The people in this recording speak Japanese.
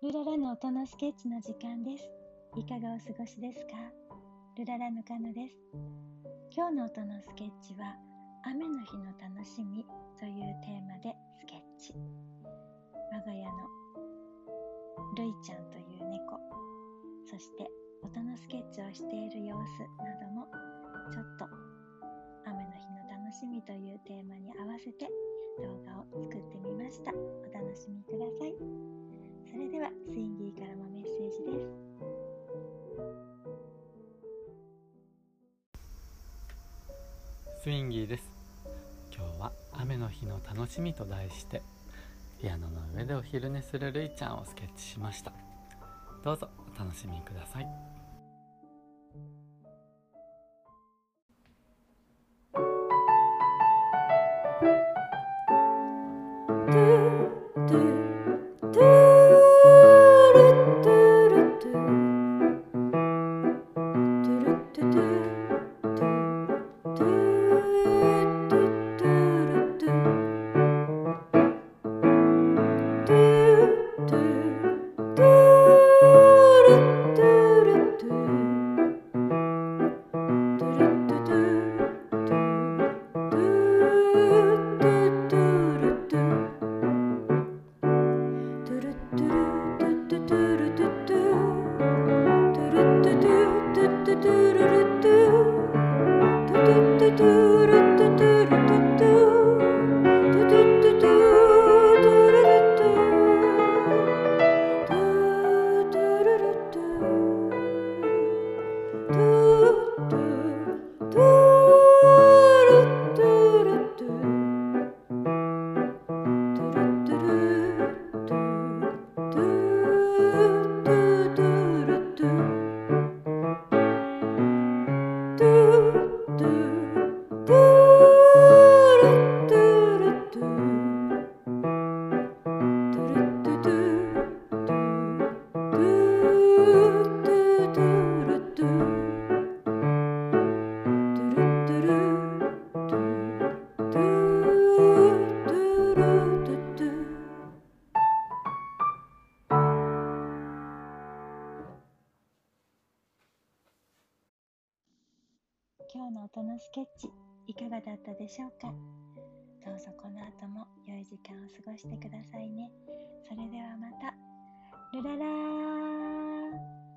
ルララの音のスケッチの時間です。いかがお過ごしですか？ルララのかなです。今日の音のスケッチは雨の日の楽しみというテーマでスケッチ。我が家のルイちゃんという猫、そして音のスケッチをしている様子などもちょっと雨の日の楽しみというテーマに合わせて動画を作ってみました。お楽しみください。それではスインギーからのメッセージです。スインギーです。今日は雨の日の楽しみと題してピアノの上でお昼寝するルイちゃんをスケッチしました。どうぞお楽しみください。今日の音のスケッチいかがだったでしょうか？どうぞこの後も良い時間を過ごしてくださいね。それではまた。ルララー。